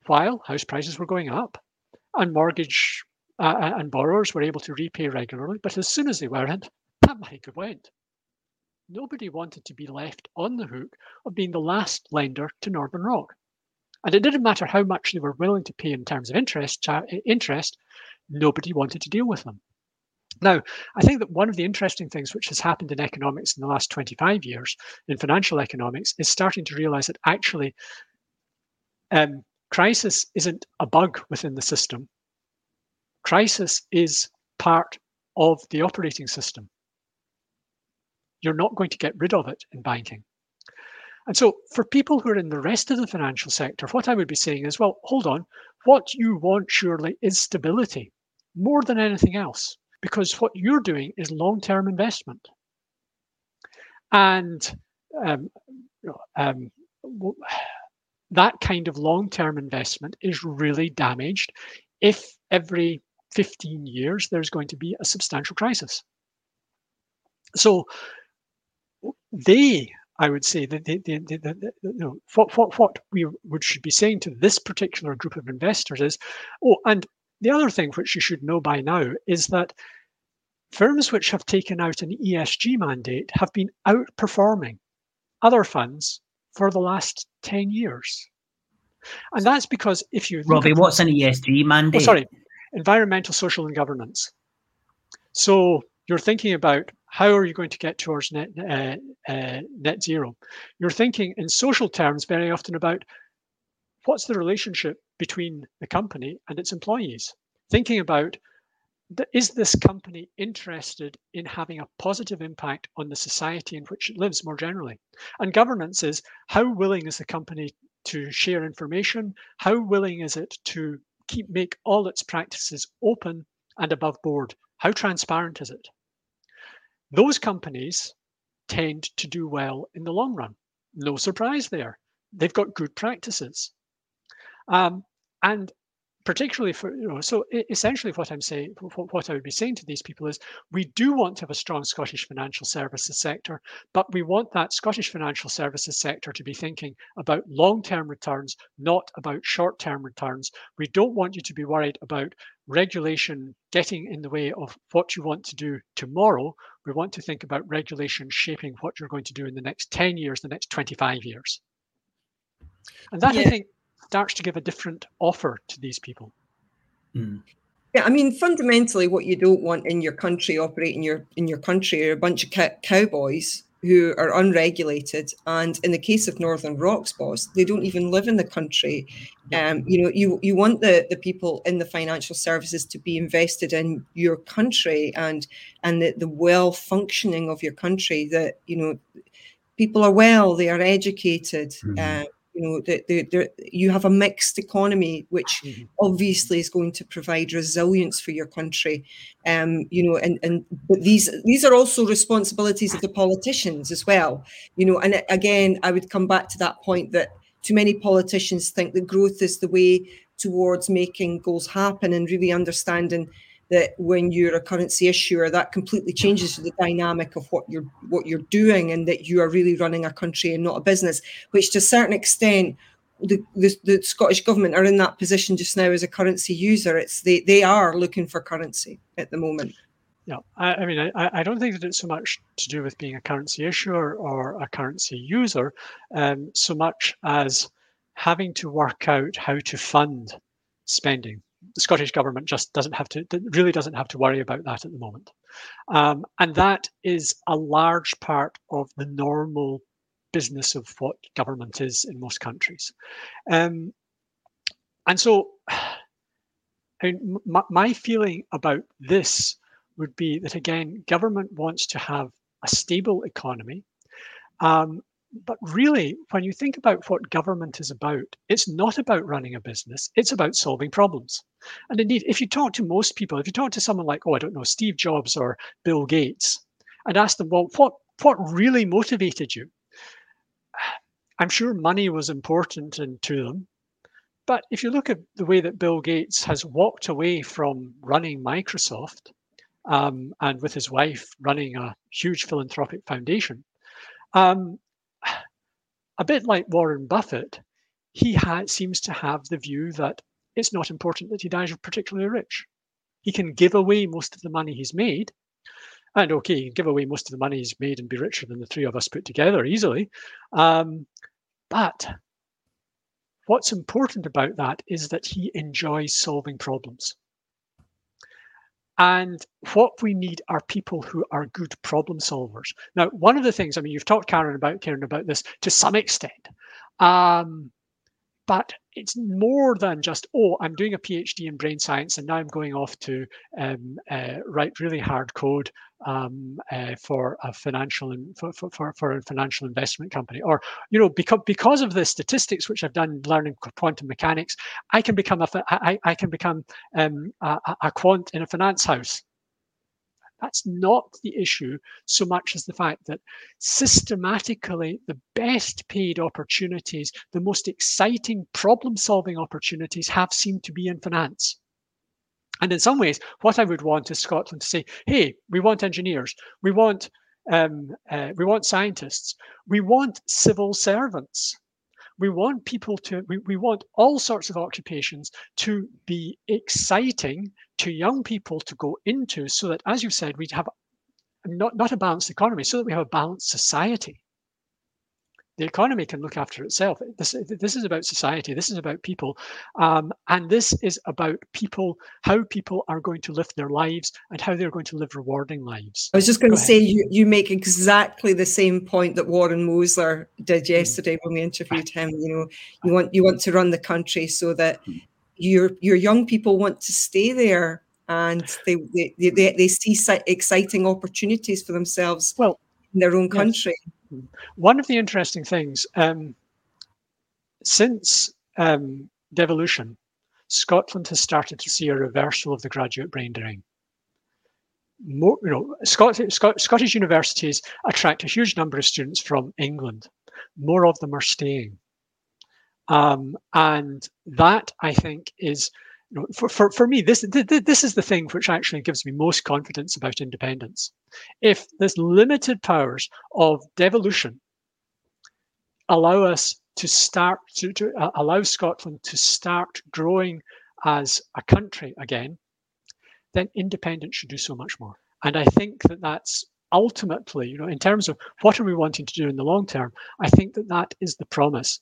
while house prices were going up and mortgage uh, and borrowers were able to repay regularly. But as soon as they weren't, that migrant went. Nobody wanted to be left on the hook of being the last lender to Northern Rock. And it didn't matter how much they were willing to pay in terms of interest, interest, nobody wanted to deal with them. Now, I think that one of the interesting things which has happened in economics in the last twenty-five years, in financial economics, is starting to realize that actually um, crisis isn't a bug within the system. Crisis is part of the operating system. You're not going to get rid of it in banking. And so for people who are in the rest of the financial sector, what I would be saying is, well, hold on, what you want surely is stability more than anything else. Because what you're doing is long-term investment. And um, um, that kind of long-term investment is really damaged if every fifteen years there's going to be a substantial crisis. So they, I would say, that they, they, they, they, they, you know, what, what, what we should be saying to this particular group of investors is, oh, and the other thing which you should know by now is that firms which have taken out an E S G mandate have been outperforming other funds for the last ten years. And that's because if you... Robbie, what's an E S G mandate? Oh, sorry, environmental, social and governance. So you're thinking about how are you going to get towards net, uh, uh, net zero? You're thinking in social terms very often about what's the relationship between the company and its employees, thinking about, is this company interested in having a positive impact on the society in which it lives more generally? And governance is, how willing is the company to share information? How willing is it to keep make all its practices open and above board? How transparent is it? Those companies tend to do well in the long run. No surprise there. They've got good practices. Um, And particularly for, you know, so essentially what I'm saying, what I would be saying to these people is, we do want to have a strong Scottish financial services sector, but we want that Scottish financial services sector to be thinking about long-term returns, not about short-term returns. We don't want you to be worried about regulation getting in the way of what you want to do tomorrow. We want to think about regulation shaping what you're going to do in the next ten years, the next twenty-five years. And that, yeah. I think, starts to give a different offer to these people. Mm. Yeah, I mean, fundamentally, what you don't want in your country operating your in your country are a bunch of co- cowboys who are unregulated. And in the case of Northern Rock's boss, they don't even live in the country. Um, you know, you you want the, the people in the financial services to be invested in your country and and the, the well functioning of your country. That, you know, people are well, they are educated. Mm. Um, You know, the, the, the, you have a mixed economy, which mm-hmm. obviously is going to provide resilience for your country. Um, you know, and and but these these are also responsibilities of the politicians as well. You know, and again, I would come back to that point that too many politicians think that growth is the way towards making goals happen, and really understanding that when you're a currency issuer, that completely changes the dynamic of what you're what you're doing, and that you are really running a country and not a business, which to a certain extent the, the, the Scottish government are in that position just now as a currency user. It's they they are looking for currency at the moment. Yeah, I, I mean, I, I don't think that it's so much to do with being a currency issuer or a currency user, um, so much as having to work out how to fund spending. The Scottish government just doesn't have to, really doesn't have to worry about that at the moment. Um, and that is a large part of the normal business of what government is in most countries. Um, and so I mean, my, my feeling about this would be that, again, government wants to have a stable economy. Um, but really, when you think about what government is about, it's not about running a business. It's about solving problems. And indeed, if you talk to most people, if you talk to someone like, oh, I don't know, Steve Jobs or Bill Gates, and ask them, well, what, what really motivated you? I'm sure money was important in, to them. But if you look at the way that Bill Gates has walked away from running Microsoft, Um, and with his wife running a huge philanthropic foundation, um, a bit like Warren Buffett, he ha- seems to have the view that it's not important that he dies particularly rich. He can give away most of the money he's made, and okay, he can give away most of the money he's made and be richer than the three of us put together easily. Um, but what's important about that is that he enjoys solving problems. And what we need are people who are good problem solvers. Now, one of the things, I mean, you've talked, Karen, about Karen, about this to some extent, um, but it's more than just, oh, I'm doing a PhD in brain science and now I'm going off to um, uh, write really hard code um, uh, for a financial in, for, for, for a financial investment company. Or, you know, because because of the statistics which I've done learning quantum mechanics, I can become a I, I can become um, a, a quant in a finance house. That's not the issue so much as the fact that systematically the best paid opportunities, the most exciting problem-solving opportunities have seemed to be in finance. And in some ways, what I would want is Scotland to say, hey, we want engineers, we want, um, uh, we want scientists, we want civil servants. We want people to, we, we want all sorts of occupations to be exciting to young people to go into, so that, as you said, we'd have not, not a balanced economy, so that we have a balanced society. The economy can look after itself. This, this is about society. This is about people. Um, and this is about people, how people are going to live their lives and how they're going to live rewarding lives. I was just going Go to ahead. say you, you make exactly the same point that Warren Mosler did yesterday when we interviewed him. You know, you want you want to run the country so that your your young people want to stay there, and they they, they, they see exciting opportunities for themselves well, in their own country. Yes. One of the interesting things, um, since um, devolution, Scotland has started to see a reversal of the graduate brain drain. More, you know, Scot- Scot- Scottish universities attract a huge number of students from England. More of them are staying. Um, and that, I think, is... For, for for me, this this is the thing which actually gives me most confidence about independence. If this limited powers of devolution allow us to start to, to uh, allow Scotland to start growing as a country again, then independence should do so much more. And I think that that's ultimately, you know, in terms of what are we wanting to do in the long term, I think that that is the promise.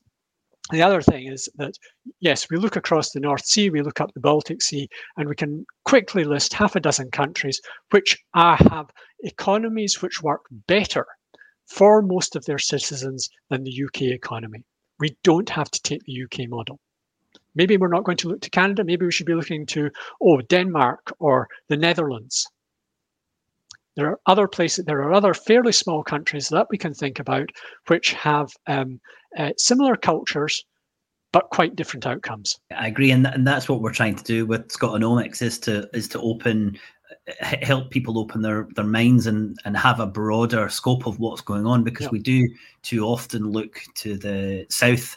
The other thing is that, yes, we look across the North Sea, we look up the Baltic Sea, and we can quickly list half a dozen countries which are, have economies which work better for most of their citizens than the U K economy. We don't have to take the U K model. Maybe we're not going to look to Canada. Maybe we should be looking to, oh, Denmark or the Netherlands. There are other places, there are other fairly small countries that we can think about which have um, uh, similar cultures, but quite different outcomes. I agree. And, th- and that's what we're trying to do with Scotonomics is to is to open, h- help people open their, their minds and, and have a broader scope of what's going on, because yep. we do too often look to the south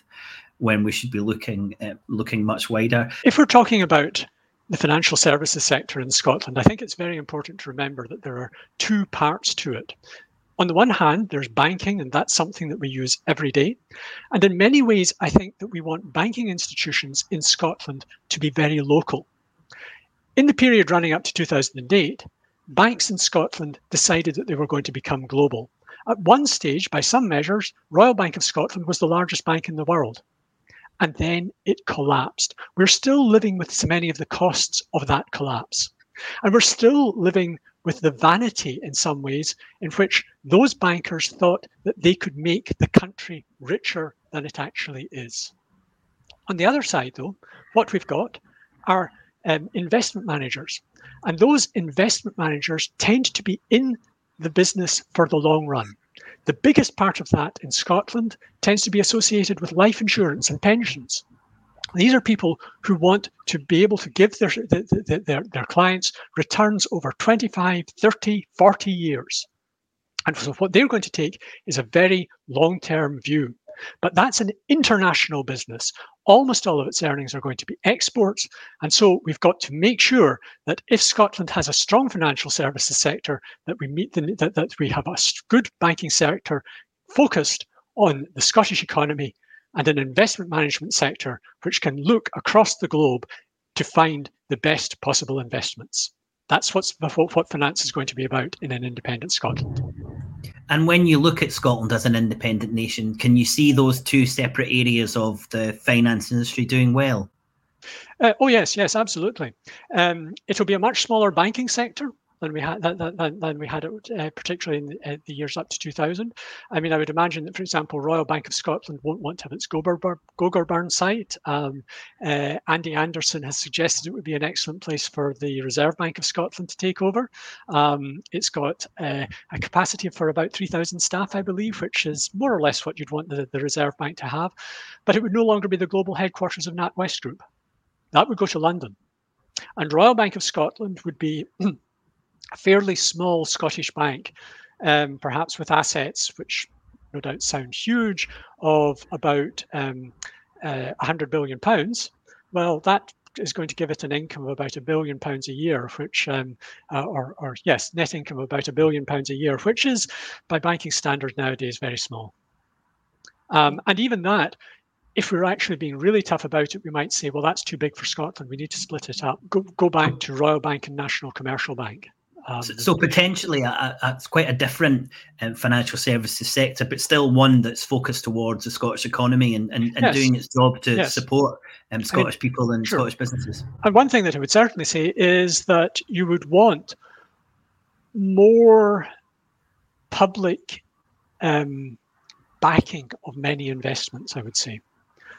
when we should be looking uh, looking much wider. If we're talking about the financial services sector in Scotland, I think it's very important to remember that there are two parts to it. On the one hand, there's banking, and that's something that we use every day. And in many ways, I think that we want banking institutions in Scotland to be very local. In the period running up to two thousand eight, banks in Scotland decided that they were going to become global. At one stage, by some measures, Royal Bank of Scotland was the largest bank in the world. And then it collapsed. We're still living with so many of the costs of that collapse. And we're still living with the vanity, in some ways, in which those bankers thought that they could make the country richer than it actually is. On the other side, though, what we've got are um, investment managers. And those investment managers tend to be in the business for the long run. The biggest part of that in Scotland tends to be associated with life insurance and pensions. These are people who want to be able to give their, their, their, their clients returns over twenty-five, thirty, forty years. And so what they're going to take is a very long-term view. But that's an international business. Almost all of its earnings are going to be exports. And so we've got to make sure that if Scotland has a strong financial services sector, that we meet the, that, that we have a good banking sector focused on the Scottish economy and an investment management sector which can look across the globe to find the best possible investments. That's what's, what finance is going to be about in an independent Scotland. And when you look at Scotland as an independent nation, can you see those two separate areas of the finance industry doing well? Uh, oh, yes, yes, absolutely. Um, it'll be a much smaller banking sector than we had than, than we had it, uh, particularly in the, uh, the years up to two thousand. I mean, I would imagine that, for example, Royal Bank of Scotland won't want to have its Gogarburn, Gogarburn site. Um, uh, Andy Anderson has suggested it would be an excellent place for the Reserve Bank of Scotland to take over. Um, it's got uh, a capacity for about three thousand staff, I believe, which is more or less what you'd want the, the Reserve Bank to have. But it would no longer be the global headquarters of NatWest Group. That would go to London. And Royal Bank of Scotland would be a fairly small Scottish bank, um, perhaps with assets, which no doubt sound huge, of about um, uh, one hundred billion pounds. Well, that is going to give it an income of about a billion pounds a year, which, um, uh, or, or yes, net income of about a billion pounds a year, which is, by banking standards nowadays, very small. Um, and even that, if we're actually being really tough about it, we might say, well, that's too big for Scotland. We need to split it up. Go, go back to Royal Bank and National Commercial Bank. Um, so, so potentially a, a, it's quite a different um, financial services sector, but still one that's focused towards the Scottish economy and, and, and yes. doing its job to yes. support um, Scottish I mean, people and sure. Scottish businesses. And one thing that I would certainly say is that you would want more public um, backing of many investments, I would say.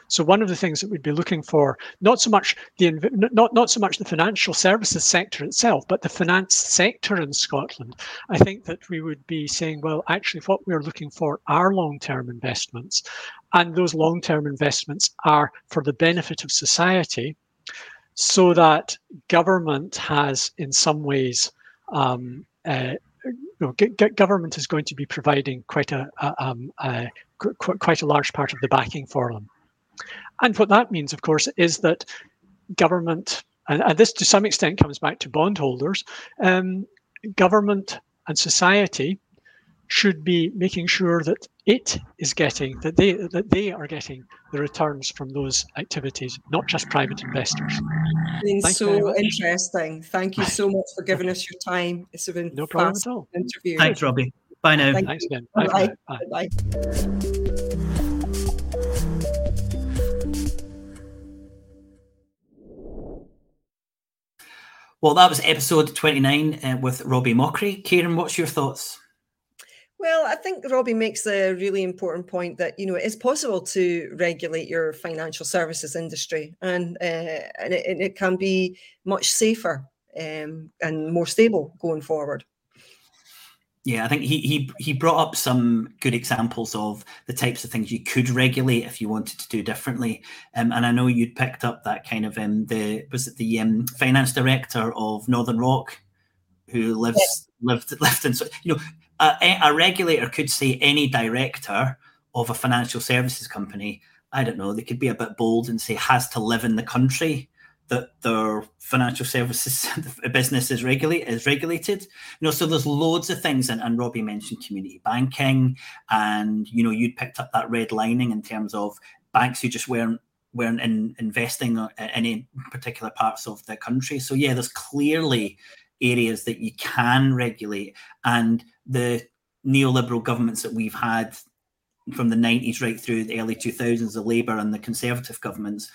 So one of the things that we'd be looking for, not so much the not not so much the financial services sector itself, but the finance sector in Scotland, I think that we would be saying, well, actually what we're looking for are long-term investments. And those long-term investments are for the benefit of society, so that government has, in some ways, um, uh, you know, g- g- government is going to be providing quite a, a, um, a qu- quite a large part of the backing for them. And what that means, of course, is that government, and, and this to some extent comes back to bondholders, um, government and society should be making sure that it is getting, that they that they are getting the returns from those activities, not just private investors. It's so interesting. Thank you so much for giving us your time. It's been no problem at all. Interview. Thanks, Robbie. Bye now. Thank Thanks you. again. Bye. Bye. Bye. Bye. Well, that was episode twenty-nine uh, with Robbie Mochrie. Karen, what's your thoughts? Well, I think Robbie makes a really important point that, you know, it is possible to regulate your financial services industry, and uh, and it, it can be much safer um, and more stable going forward. Yeah, I think he, he he brought up some good examples of the types of things you could regulate if you wanted to do differently. Um, and I know you'd picked up that kind of um, the was it the um, finance director of Northern Rock, who lives yes. lived lived in so you know a, a regulator could say any director of a financial services company I don't know, they could be a bit bold and say has to live in the country that their financial services business is, regulate, is regulated. You know, so there's loads of things, and, and Robbie mentioned community banking, and, you know, you'd picked up that red lining in terms of banks who just weren't, weren't in, investing in any particular parts of the country. So, yeah, there's clearly areas that you can regulate, and the neoliberal governments that we've had from the nineties right through the early two thousands, the Labour and the Conservative governments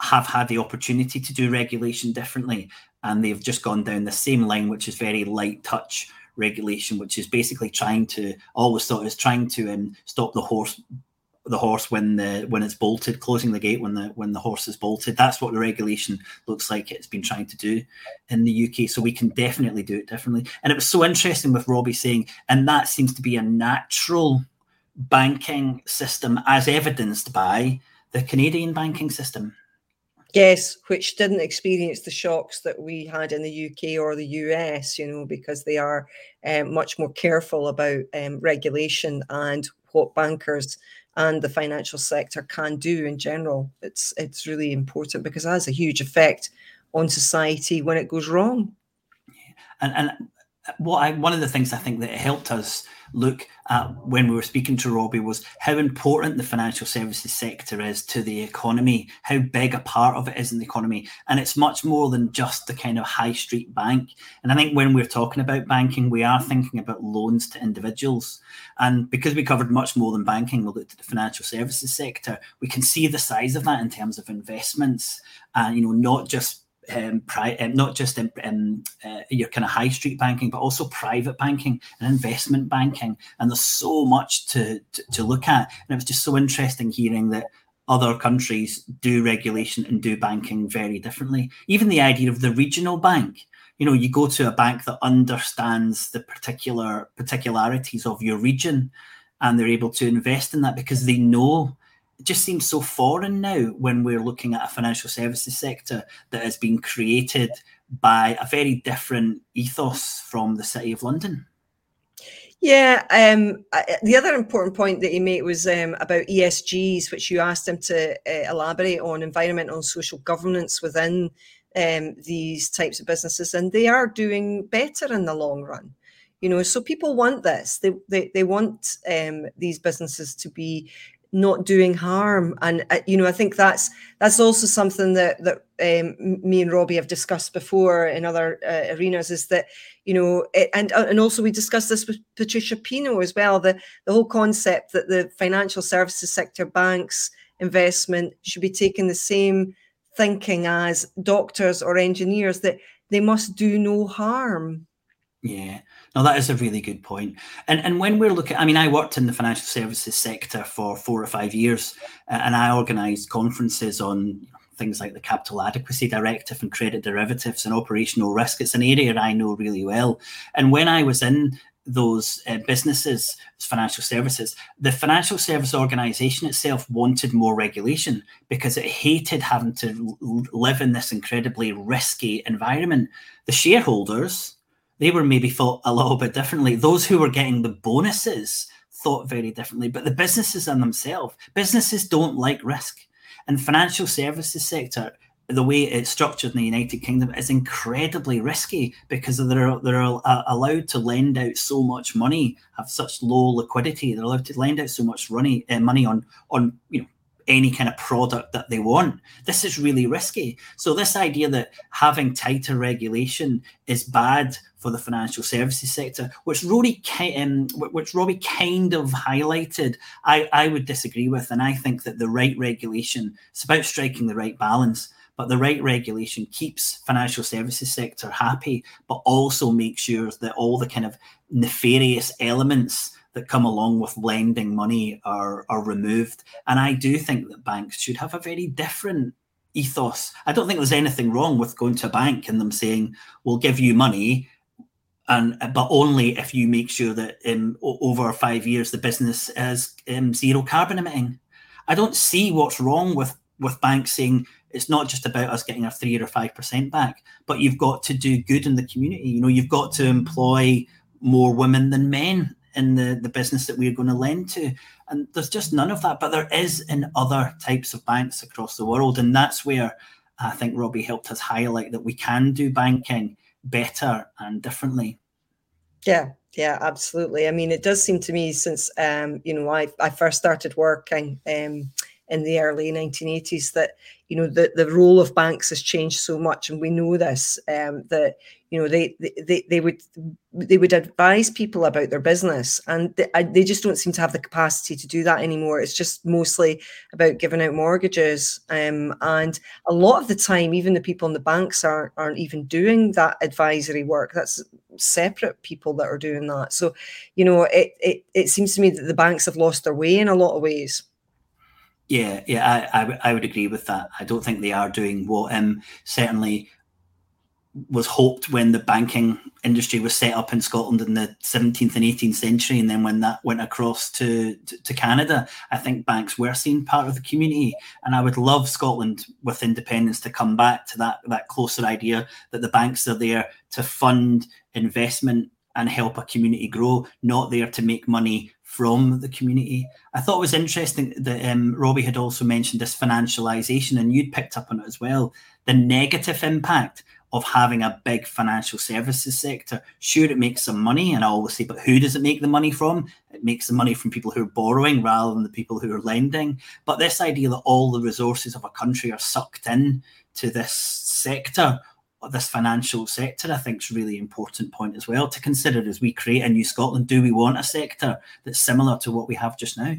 have had the opportunity to do regulation differently, and they've just gone down the same line, which is very light touch regulation, which is basically trying to, always thought is trying to um, stop the horse the horse when the when it's bolted, closing the gate when the when the horse is bolted. That's what the regulation looks like it's been trying to do in the U K. So we can definitely do it differently. And it was so interesting with Robbie saying, and that seems to be a natural banking system as evidenced by the Canadian banking system. Yes, which didn't experience the shocks that we had in the U K or the U S, you know, because they are um, much more careful about um, regulation and what bankers and the financial sector can do in general. It's it's really important because it has a huge effect on society when it goes wrong. And and what I, one of the things I think that helped us look at when we were speaking to Robbie was how important the financial services sector is to the economy, how big a part of it is in the economy. And it's much more than just the kind of high street bank. And I think when we're talking about banking, we are thinking about loans to individuals. And because we covered much more than banking, we looked at the financial services sector, we can see the size of that in terms of investments and, you know, not just Um, pri- um, not just in, um, uh, your kind of high street banking, but also private banking and investment banking. And there's so much to, to, to look at. And it was just so interesting hearing that other countries do regulation and do banking very differently. Even the idea of the regional bank. You know, you go to a bank that understands the particular particularities of your region, and they're able to invest in that because they know. It just seems so foreign now when we're looking at a financial services sector that has been created by a very different ethos from the City of London. Yeah, um, I, the other important point that he made was um, about E S Gs, which you asked him to uh, elaborate on, environmental and social governance within um, these types of businesses, and they are doing better in the long run. You know, so people want this. They they, they want um, these businesses to be not doing harm. And, uh, you know, I think that's that's also something that, that um, me and Robbie have discussed before in other uh, arenas is that, you know, it, and and also we discussed this with Patricia Pino as well, the, the whole concept that the financial services sector, banks, investment should be taking the same thinking as doctors or engineers, that they must do no harm. Yeah, no, that is a really good point. And and when we're looking, I mean, I worked in the financial services sector for four or five years, and I organised conferences on things like the Capital Adequacy Directive and credit derivatives and operational risk. It's an area I know really well. And when I was in those uh, businesses, financial services, the financial service organisation itself wanted more regulation because it hated having to l- live in this incredibly risky environment. The shareholders, they were maybe thought a little bit differently. Those who were getting the bonuses thought very differently. But the businesses in themselves, businesses don't like risk. And financial services sector, the way it's structured in the United Kingdom, is incredibly risky because they're, they're allowed to lend out so much money, have such low liquidity. They're allowed to lend out so much money, uh, money on, on, you know, any kind of product that they want. This is really risky. So this idea that having tighter regulation is bad for the financial services sector, which Robbie, um, which Robbie kind of highlighted, I, I would disagree with. And I think that the right regulation, it's about striking the right balance, but the right regulation keeps financial services sector happy, but also makes sure that all the kind of nefarious elements that come along with lending money are, are removed. And I do think that banks should have a very different ethos. I don't think there's anything wrong with going to a bank and them saying, we'll give you money, and but only if you make sure that um, over five years the business is um, zero carbon emitting. I don't see what's wrong with, with banks saying, it's not just about us getting our three or five percent back, but you've got to do good in the community. You know, you've got to employ more women than men in the, the business that we're going to lend to. And there's just none of that. But there is in other types of banks across the world. And that's where I think Robbie helped us highlight that we can do banking better and differently. Yeah, yeah, absolutely. I mean, it does seem to me since, um, you know, I, I first started working um, in the early nineteen eighties that, you know, the, the role of banks has changed so much. And we know this, um, that, you know, they, they, they would they would advise people about their business, and they, they just don't seem to have the capacity to do that anymore. It's just mostly about giving out mortgages. Um, and a lot of the time, even the people in the banks aren't, aren't even doing that advisory work. That's separate people that are doing that. So, you know, it, it, it seems to me that the banks have lost their way in a lot of ways. Yeah, yeah, I, I, I would agree with that. I don't think they are doing what um, certainly was hoped when the banking industry was set up in Scotland in the seventeenth and eighteenth century. And then when that went across to, to, to Canada, I think banks were seen part of the community. And I would love Scotland with independence to come back to that, that closer idea that the banks are there to fund investment and help a community grow, not there to make money from the community. I thought it was interesting that um, Robbie had also mentioned this financialisation, and you'd picked up on it as well, the negative impact of having a big financial services sector. Sure, it makes some money, and I always say, but who does it make the money from? It makes the money from people who are borrowing rather than the people who are lending. But this idea that all the resources of a country are sucked in to this sector, this financial sector, I think is a really important point as well to consider as we create a new Scotland. Do we want a sector that's similar to what we have just now?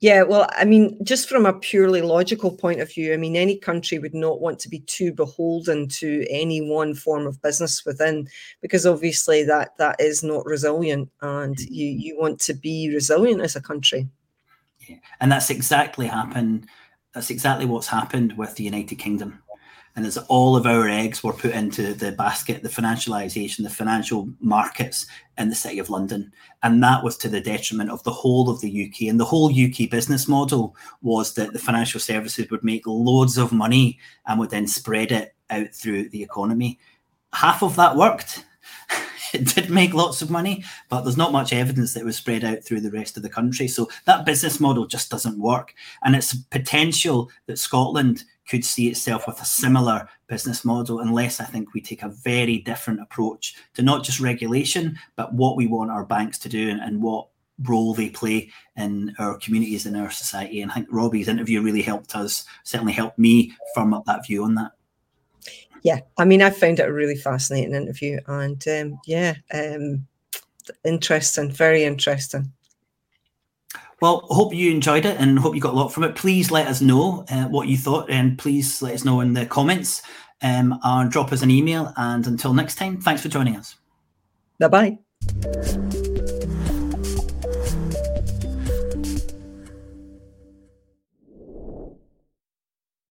Yeah, well, I mean, just from a purely logical point of view, I mean, any country would not want to be too beholden to any one form of business within, because obviously that that is not resilient, and you, you want to be resilient as a country. Yeah, and that's exactly happened. That's exactly what's happened with the United Kingdom. And as all of our eggs were put into the basket, the financialisation, the financial markets in the City of London. And that was to the detriment of the whole of the U K. And the whole U K business model was that the financial services would make loads of money and would then spread it out through the economy. Half of that worked. It did make lots of money, but there's not much evidence that it was spread out through the rest of the country. So that business model just doesn't work. And it's potential that Scotland could see itself with a similar business model unless I think we take a very different approach to not just regulation, but what we want our banks to do and, and what role they play in our communities and our society. And I think Robbie's interview really helped us, certainly helped me firm up that view on that. Yeah, I mean, I found it a really fascinating interview, and um, yeah, um, interesting, very interesting. Well, hope you enjoyed it and hope you got a lot from it. Please let us know uh, what you thought, and please let us know in the comments um, or drop us an email. And until next time, thanks for joining us. Bye-bye.